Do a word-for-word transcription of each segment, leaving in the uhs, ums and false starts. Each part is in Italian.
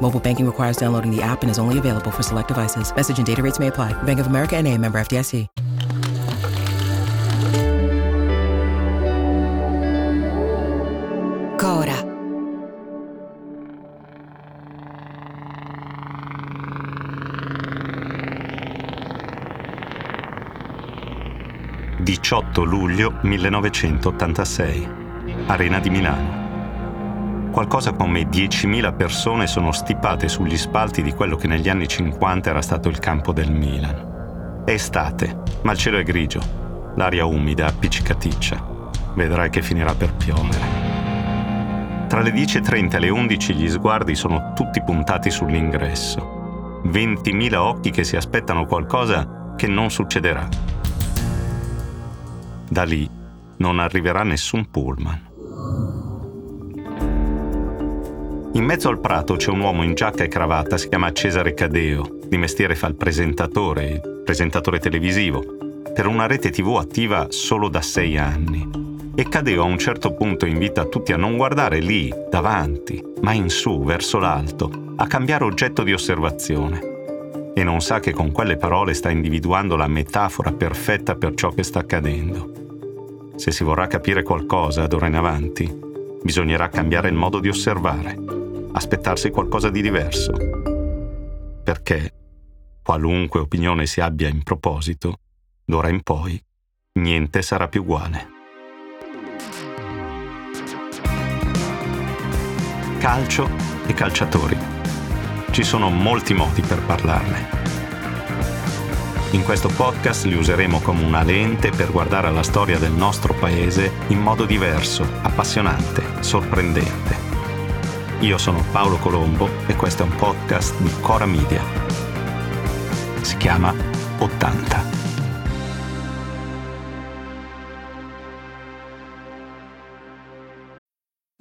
Mobile banking requires downloading the app and is only available for select devices. Message and data rates may apply. Bank of America N A, member F D I C. Cora. diciotto luglio millenovecentottantasei, Arena di Milano. Qualcosa come diecimila persone sono stipate sugli spalti di quello che negli anni cinquanta era stato il campo del Milan. È estate, ma il cielo è grigio, l'aria umida, appiccicaticcia. Vedrai che finirà per piovere. Tra le dieci e trenta e le undici gli sguardi sono tutti puntati sull'ingresso. ventimila occhi che si aspettano qualcosa che non succederà. Da lì non arriverà nessun pullman. In mezzo al prato c'è un uomo in giacca e cravatta, si chiama Cesare Cadeo, di mestiere fa il presentatore, il presentatore televisivo, per una rete tivù attiva solo da sei anni. E Cadeo a un certo punto invita tutti a non guardare lì, davanti, ma in su, verso l'alto, a cambiare oggetto di osservazione. E non sa che con quelle parole sta individuando la metafora perfetta per ciò che sta accadendo. Se si vorrà capire qualcosa d'ora in avanti, bisognerà cambiare il modo di osservare. Aspettarsi qualcosa di diverso. Perché, qualunque opinione si abbia in proposito, d'ora in poi niente sarà più uguale. Calcio e calciatori. Ci sono molti modi per parlarne. In questo podcast li useremo come una lente per guardare alla storia del nostro paese in modo diverso, appassionante, sorprendente. Io sono Paolo Colombo e questo è un podcast di Cora Media. Si chiama Ottanta.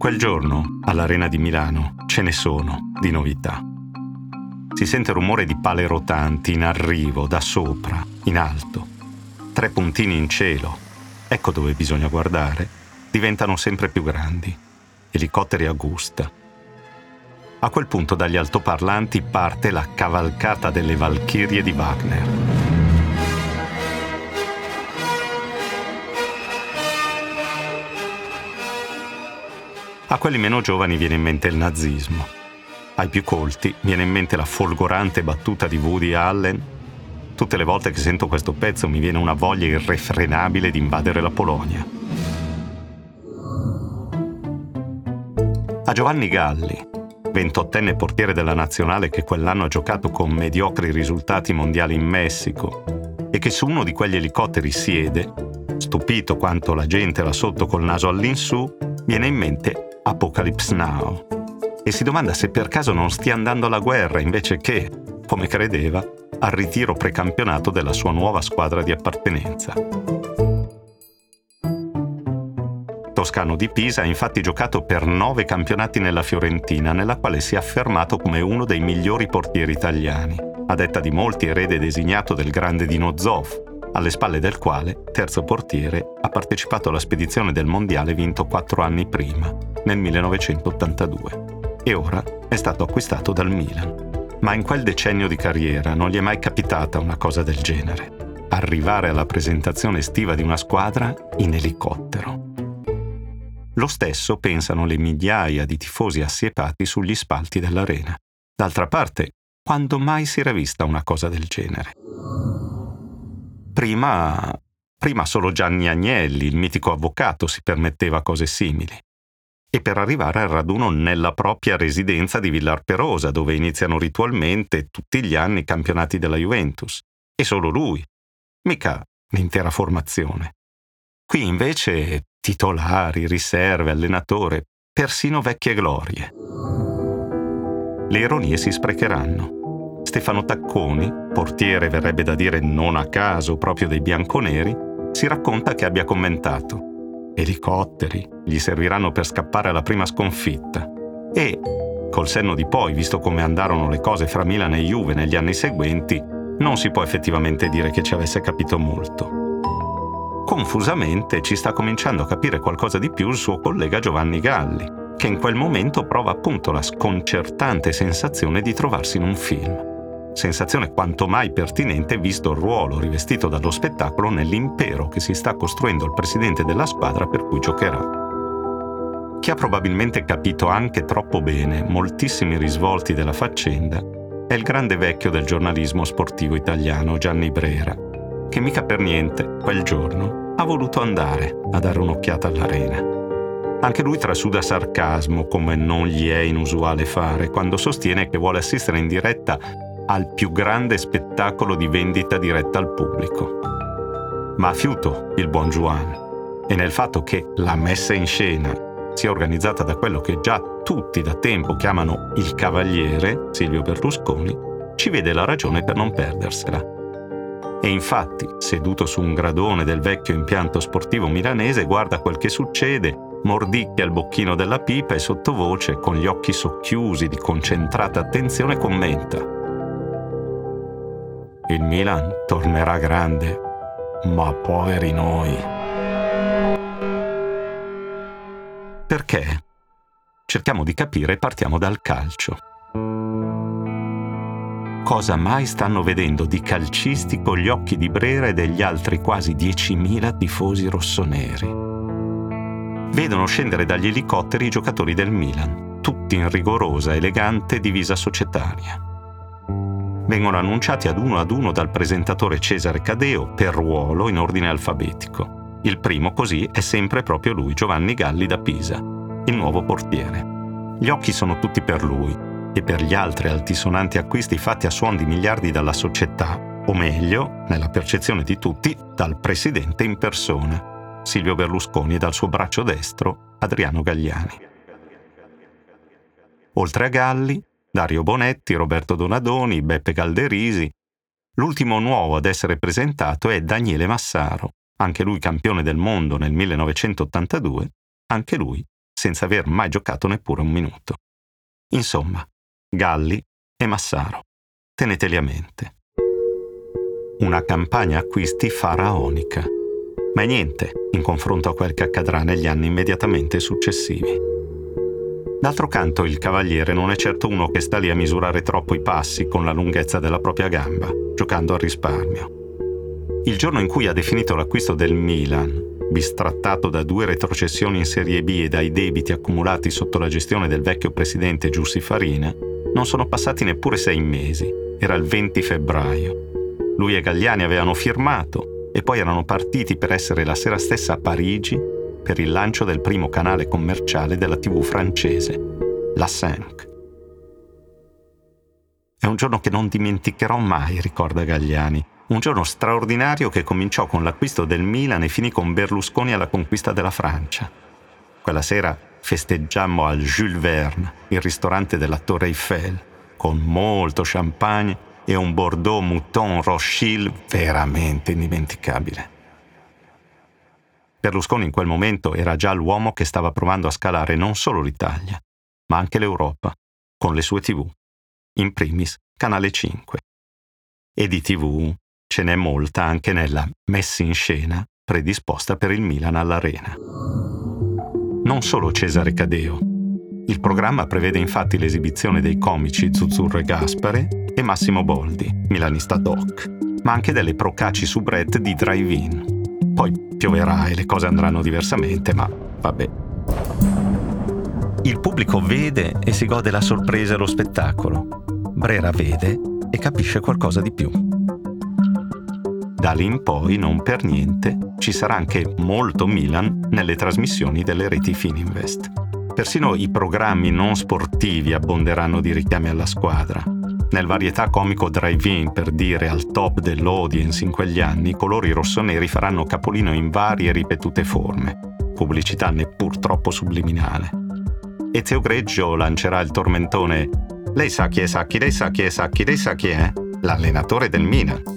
Quel giorno, all'Arena di Milano, ce ne sono di novità. Si sente rumore di pale rotanti in arrivo, da sopra, in alto. Tre puntini in cielo, ecco dove bisogna guardare, diventano sempre più grandi. Elicotteri Augusta. A quel punto dagli altoparlanti parte la cavalcata delle Valchirie di Wagner. A quelli meno giovani viene in mente il nazismo. Ai più colti viene in mente la folgorante battuta di Woody Allen. Tutte le volte che sento questo pezzo mi viene una voglia irrefrenabile di invadere la Polonia. A Giovanni Galli, ventottenne portiere della Nazionale che quell'anno ha giocato con mediocri risultati mondiali in Messico e che su uno di quegli elicotteri siede, stupito quanto la gente là sotto col naso all'insù, viene in mente Apocalypse Now e si domanda se per caso non stia andando alla guerra invece che, come credeva, al ritiro precampionato della sua nuova squadra di appartenenza. Toscano di Pisa ha infatti giocato per nove campionati nella Fiorentina, nella quale si è affermato come uno dei migliori portieri italiani, a detta di molti erede designato del grande Dino Zoff, alle spalle del quale, terzo portiere, ha partecipato alla spedizione del Mondiale vinto quattro anni prima, nel millenovecentottantadue, e ora è stato acquistato dal Milan. Ma in quel decennio di carriera non gli è mai capitata una cosa del genere. Arrivare alla presentazione estiva di una squadra in elicottero. Lo stesso pensano le migliaia di tifosi assiepati sugli spalti dell'arena. D'altra parte, quando mai si era vista una cosa del genere? Prima, prima solo Gianni Agnelli, il mitico avvocato, si permetteva cose simili. E per arrivare al raduno nella propria residenza di Villarperosa, dove iniziano ritualmente tutti gli anni i campionati della Juventus. E solo lui, mica l'intera formazione. Qui invece titolari, riserve, allenatore, persino vecchie glorie. Le ironie si sprecheranno. Stefano Tacconi, portiere verrebbe da dire non a caso proprio dei bianconeri, si racconta che abbia commentato: elicotteri gli serviranno per scappare alla prima sconfitta. E, col senno di poi, visto come andarono le cose fra Milan e Juve negli anni seguenti, non si può effettivamente dire che ci avesse capito molto. Confusamente ci sta cominciando a capire qualcosa di più il suo collega Giovanni Galli, che in quel momento prova appunto la sconcertante sensazione di trovarsi in un film. Sensazione quanto mai pertinente visto il ruolo rivestito dallo spettacolo nell'impero che si sta costruendo il presidente della squadra per cui giocherà. Chi ha probabilmente capito anche troppo bene moltissimi risvolti della faccenda è il grande vecchio del giornalismo sportivo italiano Gianni Brera, che mica per niente, quel giorno, ha voluto andare a dare un'occhiata all'arena. Anche lui trasuda sarcasmo, come non gli è inusuale fare, quando sostiene che vuole assistere in diretta al più grande spettacolo di vendita diretta al pubblico. Ma ha fiuto il buon Juan, e nel fatto che la messa in scena sia organizzata da quello che già tutti da tempo chiamano il Cavaliere, Silvio Berlusconi, ci vede la ragione per non perdersela. E infatti, seduto su un gradone del vecchio impianto sportivo milanese, guarda quel che succede, mordicchia il bocchino della pipa e sottovoce, con gli occhi socchiusi di concentrata attenzione, commenta: il Milan tornerà grande, ma poveri noi. Perché? Cerchiamo di capire e partiamo dal calcio. Cosa mai stanno vedendo di calcistico gli occhi di Brera e degli altri quasi diecimila tifosi rossoneri? Vedono scendere dagli elicotteri i giocatori del Milan, tutti in rigorosa, elegante divisa societaria. Vengono annunciati ad uno ad uno dal presentatore Cesare Cadeo per ruolo in ordine alfabetico. Il primo, così, è sempre proprio lui, Giovanni Galli da Pisa, il nuovo portiere. Gli occhi sono tutti per lui, e per gli altri altisonanti acquisti fatti a suon di miliardi dalla società, o meglio, nella percezione di tutti, dal presidente in persona, Silvio Berlusconi, e dal suo braccio destro, Adriano Galliani. Oltre a Galli, Dario Bonetti, Roberto Donadoni, Beppe Calderisi. L'ultimo nuovo ad essere presentato è Daniele Massaro, anche lui campione del mondo nel millenovecentottantadue, anche lui senza aver mai giocato neppure un minuto. Insomma, Galli e Massaro. Teneteli a mente. Una campagna acquisti faraonica. Ma è niente in confronto a quel che accadrà negli anni immediatamente successivi. D'altro canto, il Cavaliere non è certo uno che sta lì a misurare troppo i passi con la lunghezza della propria gamba, giocando al risparmio. Il giorno in cui ha definito l'acquisto del Milan, bistrattato da due retrocessioni in Serie B e dai debiti accumulati sotto la gestione del vecchio presidente Giussi Farina, non sono passati neppure sei mesi, era il venti febbraio. Lui e Galliani avevano firmato e poi erano partiti per essere la sera stessa a Parigi per il lancio del primo canale commerciale della tivù francese, la cinque. È un giorno che non dimenticherò mai, ricorda Galliani. Un giorno straordinario che cominciò con l'acquisto del Milan e finì con Berlusconi alla conquista della Francia. Quella sera festeggiammo al Jules Verne, il ristorante della Torre Eiffel, con molto champagne e un Bordeaux Mouton Rothschild veramente indimenticabile. Berlusconi in quel momento era già l'uomo che stava provando a scalare non solo l'Italia, ma anche l'Europa, con le sue tivù, in primis Canale cinque. E di tivù ce n'è molta anche nella messa in scena predisposta per il Milan all'arena. Non solo Cesare Cadeo. Il programma prevede infatti l'esibizione dei comici Zuzzurro e Gaspare e Massimo Boldi, milanista doc, ma anche delle procaci soubrette di Drive In. Poi pioverà e le cose andranno diversamente, ma vabbè, Il pubblico vede e si gode la sorpresa e lo spettacolo. Brera vede e capisce qualcosa di più. Da lì in poi, non per niente, ci sarà anche molto Milan nelle trasmissioni delle reti Fininvest. Persino i programmi non sportivi abbonderanno di richiami alla squadra. Nel varietà comico Drive In, per dire, al top dell'audience in quegli anni, i colori rossoneri faranno capolino in varie ripetute forme, pubblicità neppur troppo subliminale. E Ezio Greggio lancerà il tormentone «Lei sa chi è, sa chi, lei sa chi è, sa chi, lei sa chi è? L'allenatore del Milan».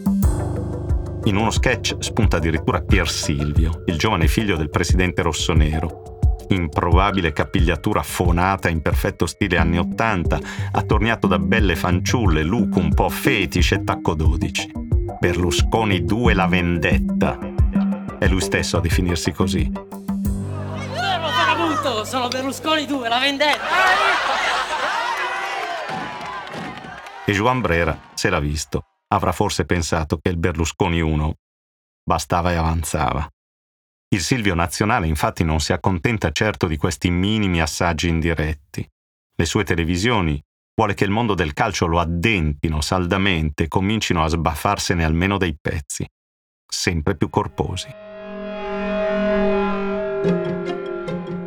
In uno sketch spunta addirittura Pier Silvio, il giovane figlio del presidente rossonero. Improbabile capigliatura fonata in perfetto stile anni Ottanta, attorniato da belle fanciulle, look un po' fetish e tacco dodici. Berlusconi due la vendetta. È lui stesso a definirsi così. Sono Berlusconi due la vendetta. E Giovanni Brera se l'ha visto. Avrà forse pensato che il Berlusconi uno bastava e avanzava. Il Silvio Nazionale infatti non si accontenta certo di questi minimi assaggi indiretti. Le sue televisioni vuole che il mondo del calcio lo addentino saldamente e comincino a sbaffarsene almeno dei pezzi, sempre più corposi.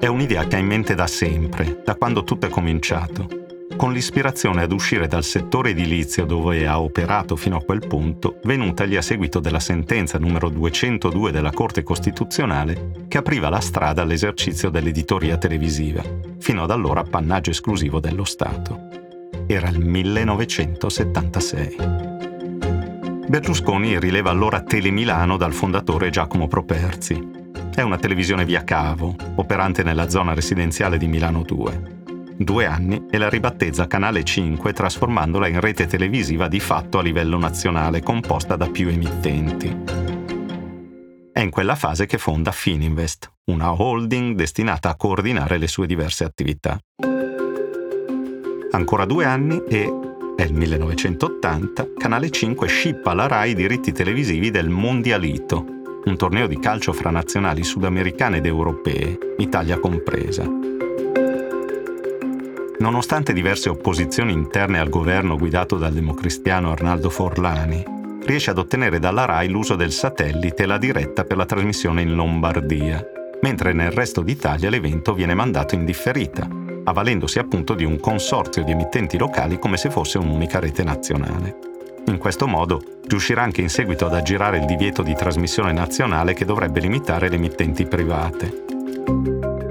È un'idea che ha in mente da sempre, da quando tutto è cominciato, con l'ispirazione ad uscire dal settore edilizio dove ha operato fino a quel punto, venutagli a seguito della sentenza numero duecentodue della Corte Costituzionale che apriva la strada all'esercizio dell'editoria televisiva, fino ad allora appannaggio esclusivo dello Stato. Era il millenovecentosettantasei. Berlusconi rileva allora Telemilano dal fondatore Giacomo Properzi. È una televisione via cavo, operante nella zona residenziale di Milano due. Due anni e la ribattezza Canale cinque, trasformandola in rete televisiva di fatto a livello nazionale, composta da più emittenti. È in quella fase che fonda Fininvest, una holding destinata a coordinare le sue diverse attività. Ancora due anni e, è il millenovecentottanta, Canale cinque scippa alla RAI i diritti televisivi del Mondialito, un torneo di calcio fra nazionali sudamericane ed europee, Italia compresa. Nonostante diverse opposizioni interne al governo guidato dal democristiano Arnaldo Forlani, riesce ad ottenere dalla RAI l'uso del satellite e la diretta per la trasmissione in Lombardia, mentre nel resto d'Italia l'evento viene mandato in differita, avvalendosi appunto di un consorzio di emittenti locali come se fosse un'unica rete nazionale. In questo modo riuscirà anche in seguito ad aggirare il divieto di trasmissione nazionale che dovrebbe limitare le emittenti private.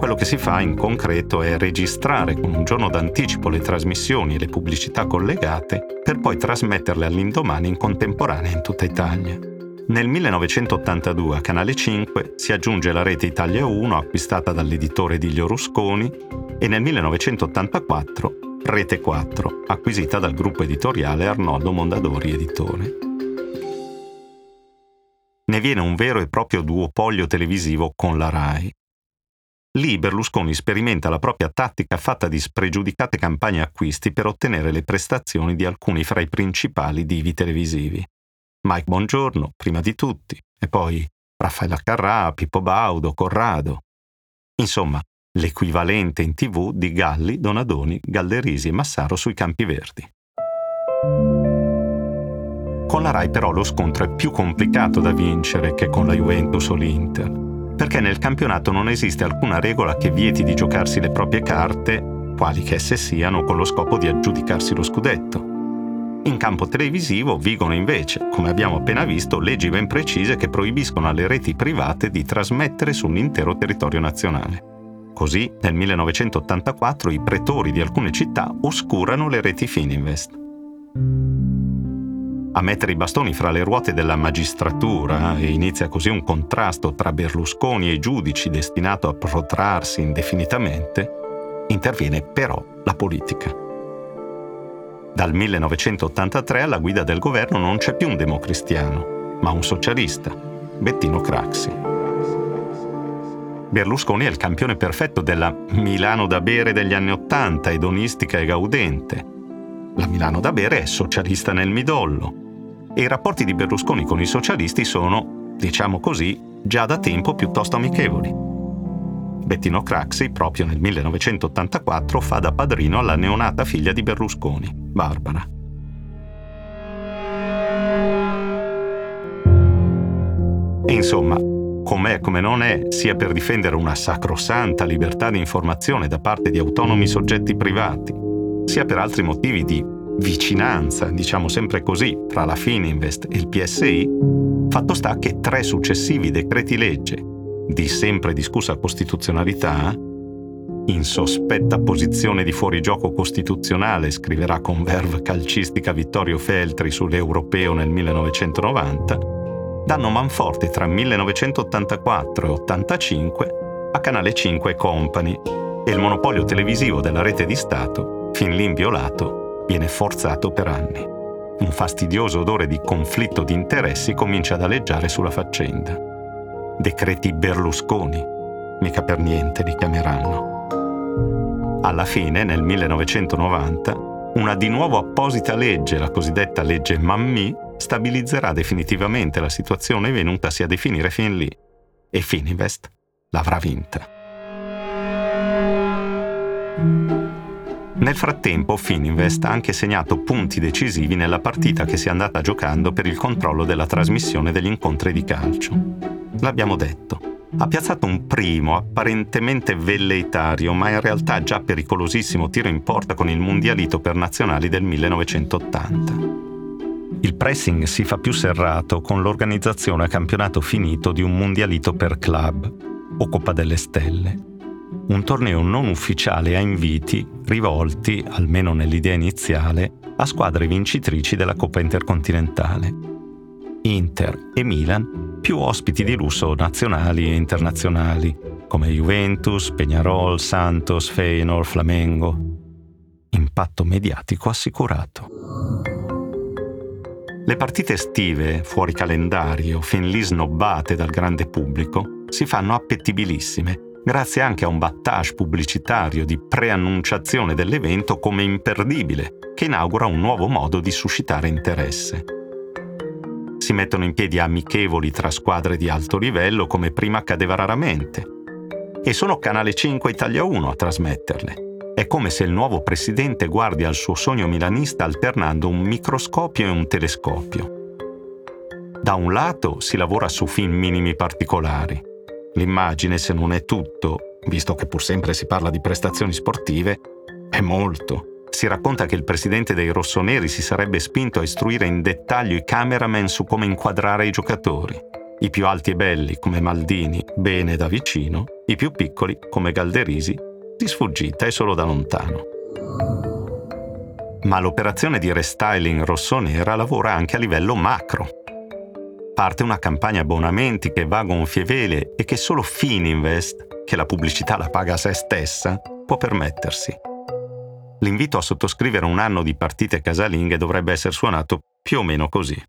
Quello che si fa in concreto è registrare con un giorno d'anticipo le trasmissioni e le pubblicità collegate per poi trasmetterle all'indomani in contemporanea in tutta Italia. Nel millenovecentottantadue a Canale cinque si aggiunge la rete Italia uno acquistata dall'editore Dilio Rusconi e nel millenovecentottantaquattro Rete quattro acquisita dal gruppo editoriale Arnoldo Mondadori Editore. Ne viene un vero e proprio duopolio televisivo con la RAI. Lì Berlusconi sperimenta la propria tattica fatta di spregiudicate campagne acquisti per ottenere le prestazioni di alcuni fra i principali divi televisivi. Mike Bongiorno, prima di tutti, e poi Raffaella Carrà, Pippo Baudo, Corrado. Insomma, l'equivalente in tivù di Galli, Donadoni, Gallerisi e Massaro sui campi verdi. Con la RAI però lo scontro è più complicato da vincere che con la Juventus o l'Inter, perché nel campionato non esiste alcuna regola che vieti di giocarsi le proprie carte, quali che esse siano, con lo scopo di aggiudicarsi lo scudetto. In campo televisivo vigono invece, come abbiamo appena visto, leggi ben precise che proibiscono alle reti private di trasmettere sull'intero territorio nazionale. Così, nel millenovecentottantaquattro, i pretori di alcune città oscurano le reti Fininvest. A mettere i bastoni fra le ruote della magistratura e inizia così un contrasto tra Berlusconi e i giudici destinato a protrarsi indefinitamente, interviene però la politica. Dal millenovecentottantatré alla guida del governo non c'è più un democristiano, ma un socialista, Bettino Craxi. Berlusconi è il campione perfetto della Milano da bere degli anni Ottanta, edonistica e gaudente. La Milano da bere è socialista nel midollo. E i rapporti di Berlusconi con i socialisti sono, diciamo così, già da tempo piuttosto amichevoli. Bettino Craxi, proprio nel millenovecentottantaquattro, fa da padrino alla neonata figlia di Berlusconi, Barbara. E insomma, com'è come non è, sia per difendere una sacrosanta libertà di informazione da parte di autonomi soggetti privati, sia per altri motivi di vicinanza, diciamo sempre così, tra la Fininvest e il P S I, fatto sta che tre successivi decreti legge, di sempre discussa costituzionalità, in sospetta posizione di fuorigioco costituzionale, scriverà con verve calcistica Vittorio Feltri sull'Europeo nel millenovecentonovanta, danno manforte tra millenovecentottantaquattro e ottantacinque a Canale cinque e Company, e il monopolio televisivo della rete di Stato, fin lì inviolato, viene forzato per anni. Un fastidioso odore di conflitto di interessi comincia ad aleggiare sulla faccenda. Decreti Berlusconi, mica per niente li chiameranno. Alla fine, nel millenovecentonovanta, una di nuovo apposita legge, la cosiddetta legge Mammì, stabilizzerà definitivamente la situazione venutasi a definire fin lì, e Fininvest l'avrà vinta. Nel frattempo Fininvest ha anche segnato punti decisivi nella partita che si è andata giocando per il controllo della trasmissione degli incontri di calcio. L'abbiamo detto. Ha piazzato un primo, apparentemente velleitario, ma in realtà già pericolosissimo tiro in porta con il mondialito per nazionali del millenovecentottanta. Il pressing si fa più serrato con l'organizzazione a campionato finito di un mondialito per club, o Coppa delle Stelle. Un torneo non ufficiale a inviti, rivolti, almeno nell'idea iniziale, a squadre vincitrici della Coppa Intercontinentale. Inter e Milan, più ospiti di lusso nazionali e internazionali, come Juventus, Peñarol, Santos, Feyenoord, Flamengo. Impatto mediatico assicurato. Le partite estive, fuori calendario, fin lì snobbate dal grande pubblico, si fanno appetibilissime, grazie anche a un battage pubblicitario di preannunciazione dell'evento come imperdibile, che inaugura un nuovo modo di suscitare interesse. Si mettono in piedi amichevoli tra squadre di alto livello, come prima accadeva raramente. E sono Canale cinque Italia uno a trasmetterle. È come se il nuovo presidente guardi al suo sogno milanista alternando un microscopio e un telescopio. Da un lato si lavora su fin minimi particolari. L'immagine, se non è tutto, visto che pur sempre si parla di prestazioni sportive, è molto. Si racconta che il presidente dei rossoneri si sarebbe spinto a istruire in dettaglio i cameraman su come inquadrare i giocatori. I più alti e belli, come Maldini, bene da vicino; i più piccoli, come Galderisi, di sfuggita e solo da lontano. Ma l'operazione di restyling rossonera lavora anche a livello macro. Parte una campagna abbonamenti che va a gonfie vele e che solo Fininvest, che la pubblicità la paga a se stessa, può permettersi. L'invito a sottoscrivere un anno di partite casalinghe dovrebbe essere suonato più o meno così.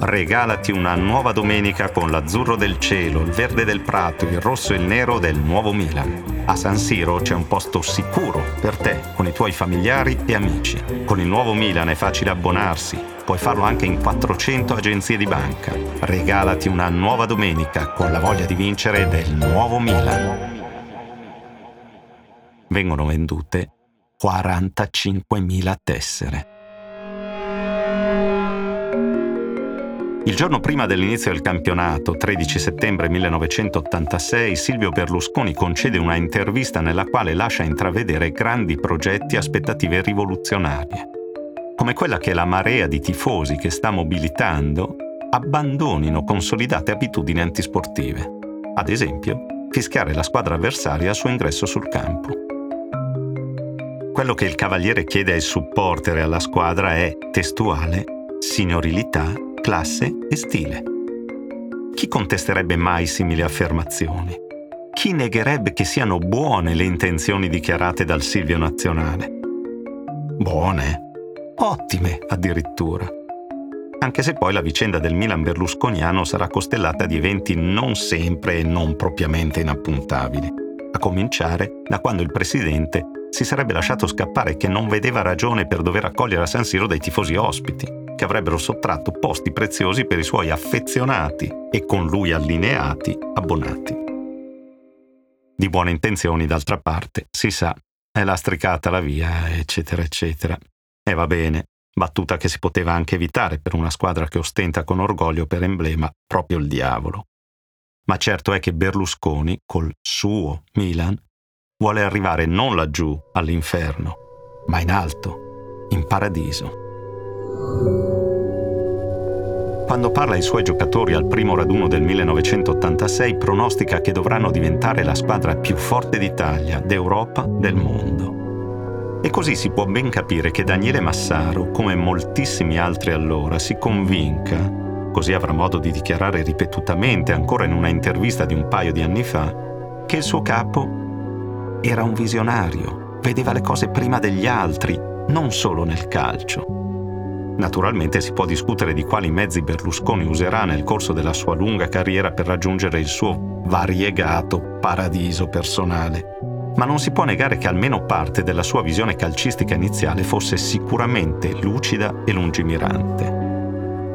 Regalati una nuova domenica con l'azzurro del cielo, il verde del prato, il rosso e il nero del nuovo Milan. A San Siro c'è un posto sicuro per te, con i tuoi familiari e amici. Con il nuovo Milan è facile abbonarsi, puoi farlo anche in quattrocento agenzie di banca. Regalati una nuova domenica con la voglia di vincere del nuovo Milan. Vengono vendute quarantacinquemila tessere. Il giorno prima dell'inizio del campionato, tredici settembre millenovecentottantasei, Silvio Berlusconi concede una intervista nella quale lascia intravedere grandi progetti e aspettative rivoluzionarie, come quella che la marea di tifosi che sta mobilitando abbandonino consolidate abitudini antisportive. Ad esempio, fischiare la squadra avversaria al suo ingresso sul campo. Quello che il Cavaliere chiede ai supporter e alla squadra è, testuale, signorilità, classe e stile. Chi contesterebbe mai simili affermazioni? Chi negherebbe che siano buone le intenzioni dichiarate dal Silvio Nazionale? Buone? Ottime, addirittura. Anche se poi la vicenda del Milan berlusconiano sarà costellata di eventi non sempre e non propriamente inappuntabili, a cominciare da quando il presidente si sarebbe lasciato scappare che non vedeva ragione per dover accogliere a San Siro dei tifosi ospiti, che avrebbero sottratto posti preziosi per i suoi affezionati e con lui allineati abbonati. Di buone intenzioni, d'altra parte, si sa, è lastricata la via, eccetera, eccetera. E va bene, battuta che si poteva anche evitare per una squadra che ostenta con orgoglio per emblema proprio il diavolo. Ma certo è che Berlusconi, col suo Milan, vuole arrivare non laggiù, all'inferno, ma in alto, in paradiso. Quando parla ai suoi giocatori al primo raduno del millenovecentottantasei, pronostica che dovranno diventare la squadra più forte d'Italia, d'Europa, del mondo. E così si può ben capire che Daniele Massaro, come moltissimi altri allora, si convinca, così avrà modo di dichiarare ripetutamente, ancora in una intervista di un paio di anni fa, che il suo capo era un visionario, vedeva le cose prima degli altri, non solo nel calcio. Naturalmente si può discutere di quali mezzi Berlusconi userà nel corso della sua lunga carriera per raggiungere il suo variegato paradiso personale, ma non si può negare che almeno parte della sua visione calcistica iniziale fosse sicuramente lucida e lungimirante.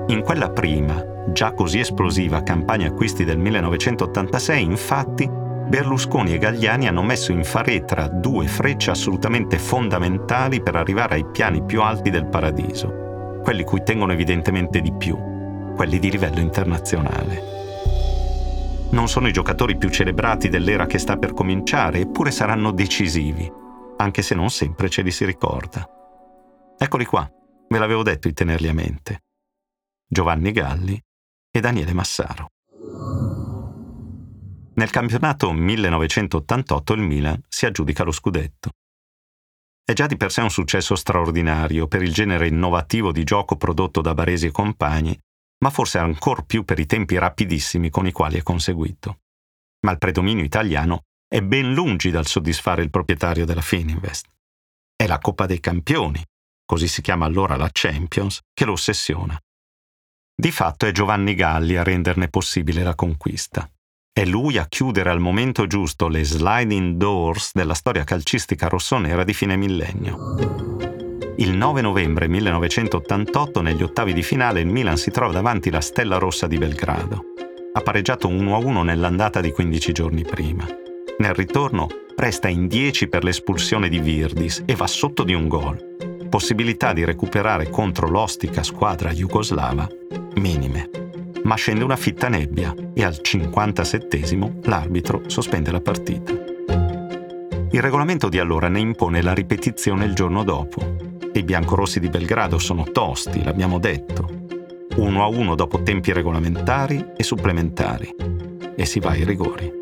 In quella prima, già così esplosiva campagna acquisti del millenovecentottantasei, infatti, Berlusconi e Galliani hanno messo in faretra due frecce assolutamente fondamentali per arrivare ai piani più alti del paradiso, quelli cui tengono evidentemente di più, quelli di livello internazionale. Non sono i giocatori più celebrati dell'era che sta per cominciare, eppure saranno decisivi, anche se non sempre ce li si ricorda. Eccoli qua, ve l'avevo detto di tenerli a mente. Giovanni Galli e Daniele Massaro. Nel campionato millenovecentottantotto il Milan si aggiudica lo scudetto. È già di per sé un successo straordinario per il genere innovativo di gioco prodotto da Baresi e compagni, ma forse ancor più per i tempi rapidissimi con i quali è conseguito. Ma il predominio italiano è ben lungi dal soddisfare il proprietario della Fininvest. È la Coppa dei Campioni, così si chiama allora la Champions, che lo ossessiona. Di fatto è Giovanni Galli a renderne possibile la conquista. È lui a chiudere al momento giusto le sliding doors della storia calcistica rossonera di fine millennio. Il nove novembre millenovecentottantotto, negli ottavi di finale, il Milan si trova davanti la Stella Rossa di Belgrado. Ha pareggiato uno a uno nell'andata di quindici giorni prima. Nel ritorno resta in dieci per l'espulsione di Virdis e va sotto di un gol. Possibilità di recuperare contro l'ostica squadra jugoslava minime, ma scende una fitta nebbia e al cinquantasettesimo l'arbitro sospende la partita. Il regolamento di allora ne impone la ripetizione il giorno dopo. I biancorossi di Belgrado sono tosti, l'abbiamo detto. Uno a uno dopo tempi regolamentari e supplementari. E si va ai rigori.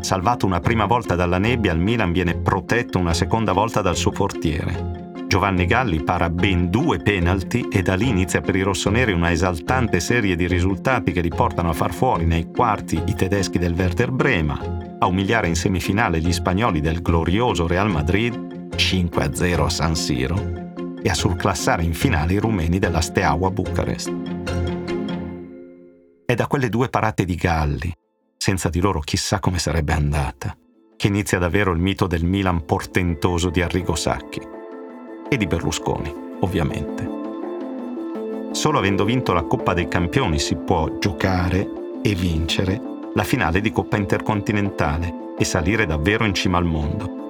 Salvato una prima volta dalla nebbia, il Milan viene protetto una seconda volta dal suo portiere. Giovanni Galli para ben due penalty e da lì inizia per i rossoneri una esaltante serie di risultati che li portano a far fuori nei quarti i tedeschi del Werder Brema, a umiliare in semifinale gli spagnoli del glorioso Real Madrid cinque a zero a San Siro e a surclassare in finale i rumeni della Steaua Bucarest. È da quelle due parate di Galli, senza di loro chissà come sarebbe andata, che inizia davvero il mito del Milan portentoso di Arrigo Sacchi. E di Berlusconi, ovviamente. Solo avendo vinto la Coppa dei Campioni si può giocare e vincere la finale di Coppa Intercontinentale e salire davvero in cima al mondo,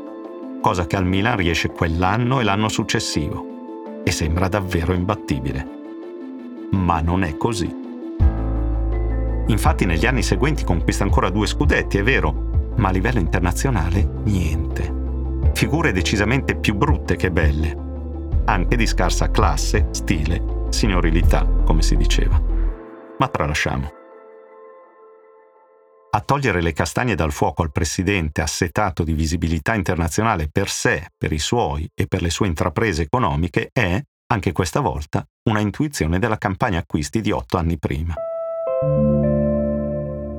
cosa che al Milan riesce quell'anno e l'anno successivo, e sembra davvero imbattibile. Ma non è così. Infatti negli anni seguenti conquista ancora due scudetti, è vero, ma a livello internazionale niente. Figure decisamente più brutte che belle, anche di scarsa classe, stile, signorilità, come si diceva. Ma tralasciamo. A togliere le castagne dal fuoco al presidente assetato di visibilità internazionale per sé, per i suoi e per le sue intraprese economiche è, anche questa volta, una intuizione della campagna acquisti di otto anni prima.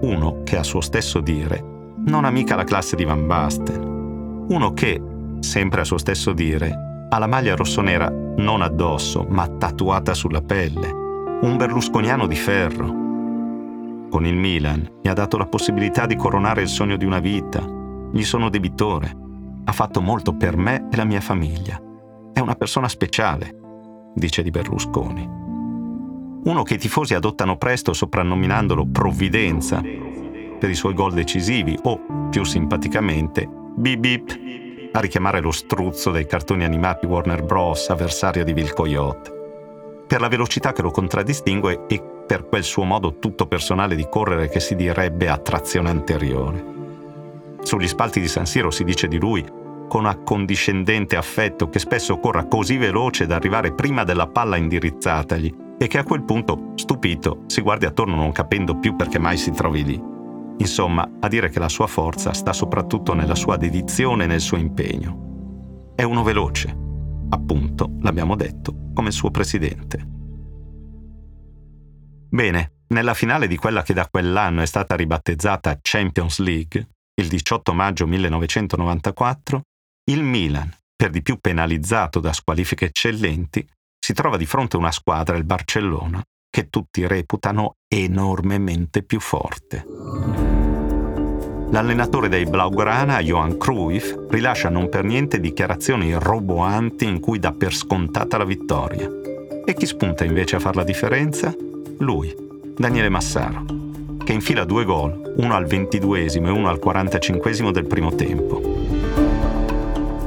Uno che, a suo stesso dire, non ha mica la classe di Van Basten. Uno che, sempre a suo stesso dire, ha la maglia rossonera non addosso, ma tatuata sulla pelle. Un berlusconiano di ferro. Con il Milan gli ha dato la possibilità di coronare il sogno di una vita. Gli sono debitore. Ha fatto molto per me e la mia famiglia. È una persona speciale, dice di Berlusconi. Uno che i tifosi adottano presto soprannominandolo Provvidenza, per i suoi gol decisivi o, più simpaticamente, Bip Bip, a richiamare lo struzzo dei cartoni animati Warner Bros., avversaria di Vil Coyote. Per la velocità che lo contraddistingue e per quel suo modo tutto personale di correre che si direbbe a trazione anteriore. Sugli spalti di San Siro si dice di lui, con accondiscendente affetto, che spesso corra così veloce da arrivare prima della palla indirizzatagli e che a quel punto, stupito, si guardi attorno non capendo più perché mai si trovi lì. Insomma, a dire che la sua forza sta soprattutto nella sua dedizione e nel suo impegno. È uno veloce, appunto, l'abbiamo detto, come il suo presidente. Bene, nella finale di quella che da quell'anno è stata ribattezzata Champions League, il diciotto maggio millenovecentonovantaquattro, il Milan, per di più penalizzato da squalifiche eccellenti, si trova di fronte a una squadra, il Barcellona, che tutti reputano enormemente più forte. L'allenatore dei Blaugrana, Johan Cruyff, rilascia non per niente dichiarazioni roboanti in cui dà per scontata la vittoria. E chi spunta invece a far la differenza? Lui, Daniele Massaro, che infila due gol, uno al ventiduesimo e uno al quarantacinquesimo del primo tempo.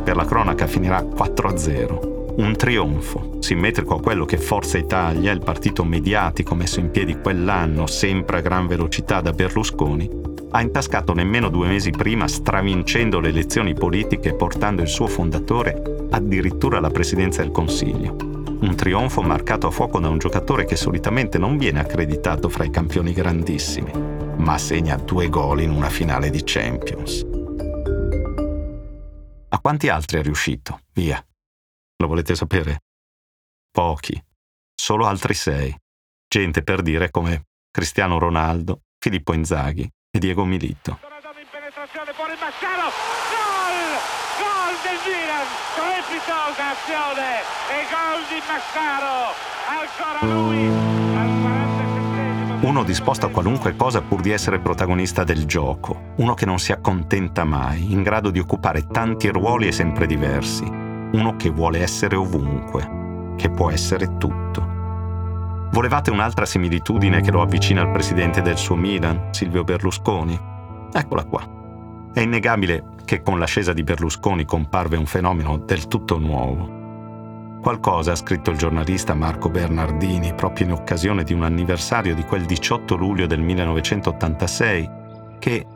Per la cronaca finirà quattro a zero. Un trionfo, simmetrico a quello che Forza Italia, il partito mediatico messo in piedi quell'anno, sempre a gran velocità da Berlusconi, ha intascato nemmeno due mesi prima, stravincendo le elezioni politiche e portando il suo fondatore addirittura alla presidenza del Consiglio. Un trionfo marcato a fuoco da un giocatore che solitamente non viene accreditato fra i campioni grandissimi, ma segna due gol in una finale di Champions. A quanti altri è riuscito? Via. Lo volete sapere? Pochi, solo altri sei. Gente per dire come Cristiano Ronaldo, Filippo Inzaghi e Diego Milito. Uno disposto a qualunque cosa pur di essere protagonista del gioco, uno che non si accontenta mai, in grado di occupare tanti ruoli e sempre diversi. Uno che vuole essere ovunque, che può essere tutto. Volevate un'altra similitudine che lo avvicina al presidente del suo Milan, Silvio Berlusconi? Eccola qua. È innegabile che con l'ascesa di Berlusconi comparve un fenomeno del tutto nuovo. Qualcosa ha scritto il giornalista Marco Bernardini proprio in occasione di un anniversario di quel diciotto luglio del millenovecentottantasei che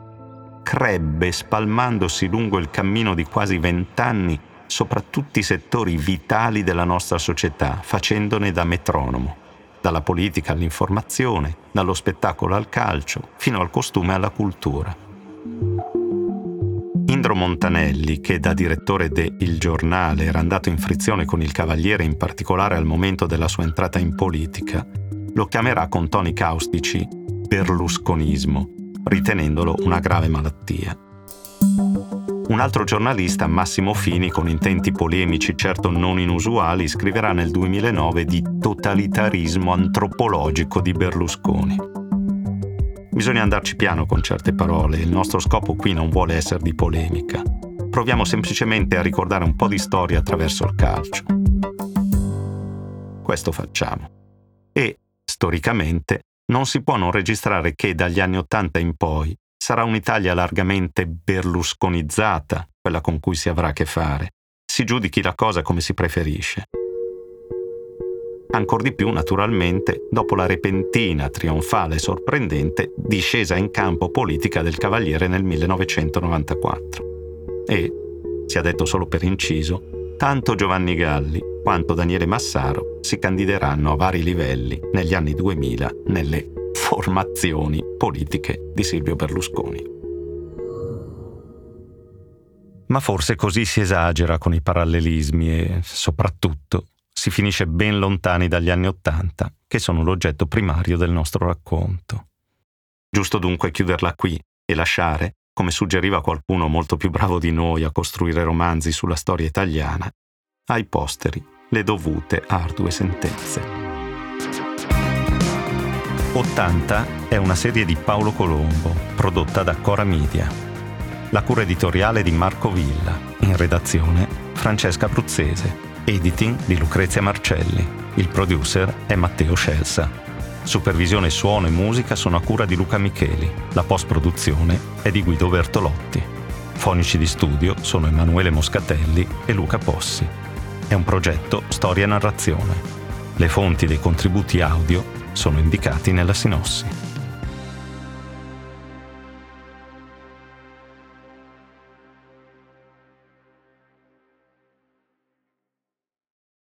crebbe spalmandosi lungo il cammino di quasi vent'anni soprattutto i settori vitali della nostra società, facendone da metronomo, dalla politica all'informazione, dallo spettacolo al calcio, fino al costume e alla cultura. Indro Montanelli, che da direttore de Il Giornale era andato in frizione con il Cavaliere in particolare al momento della sua entrata in politica, lo chiamerà con toni caustici berlusconismo, ritenendolo una grave malattia. Un altro giornalista, Massimo Fini, con intenti polemici certo non inusuali, scriverà nel duemilanove di totalitarismo antropologico di Berlusconi. Bisogna andarci piano con certe parole, il nostro scopo qui non vuole essere di polemica. Proviamo semplicemente a ricordare un po' di storia attraverso il calcio. Questo facciamo. E, storicamente, non si può non registrare che dagli anni Ottanta in poi sarà un'Italia largamente berlusconizzata, quella con cui si avrà a che fare. Si giudichi la cosa come si preferisce. Ancor di più, naturalmente, dopo la repentina, trionfale e sorprendente discesa in campo politica del Cavaliere nel millenovecentonovantaquattro. E, sia detto solo per inciso, tanto Giovanni Galli quanto Daniele Massaro si candideranno a vari livelli negli anni duemila nelle formazioni politiche di Silvio Berlusconi. Ma forse così si esagera con i parallelismi e, soprattutto, si finisce ben lontani dagli anni Ottanta, che sono l'oggetto primario del nostro racconto. Giusto dunque chiuderla qui e lasciare, come suggeriva qualcuno molto più bravo di noi a costruire romanzi sulla storia italiana, ai posteri le dovute ardue sentenze. Ottanta è una serie di Paolo Colombo, prodotta da Cora Media. La cura editoriale di Marco Villa, in redazione Francesca Pruzzese, editing di Lucrezia Marcelli, il producer è Matteo Scelsa. Supervisione suono e musica sono a cura di Luca Micheli. La post-produzione è di Guido Bertolotti. Fonici di studio sono Emanuele Moscatelli e Luca Possi. È un progetto Storia e Narrazione. Le fonti dei contributi audio sono indicati nella sinossi.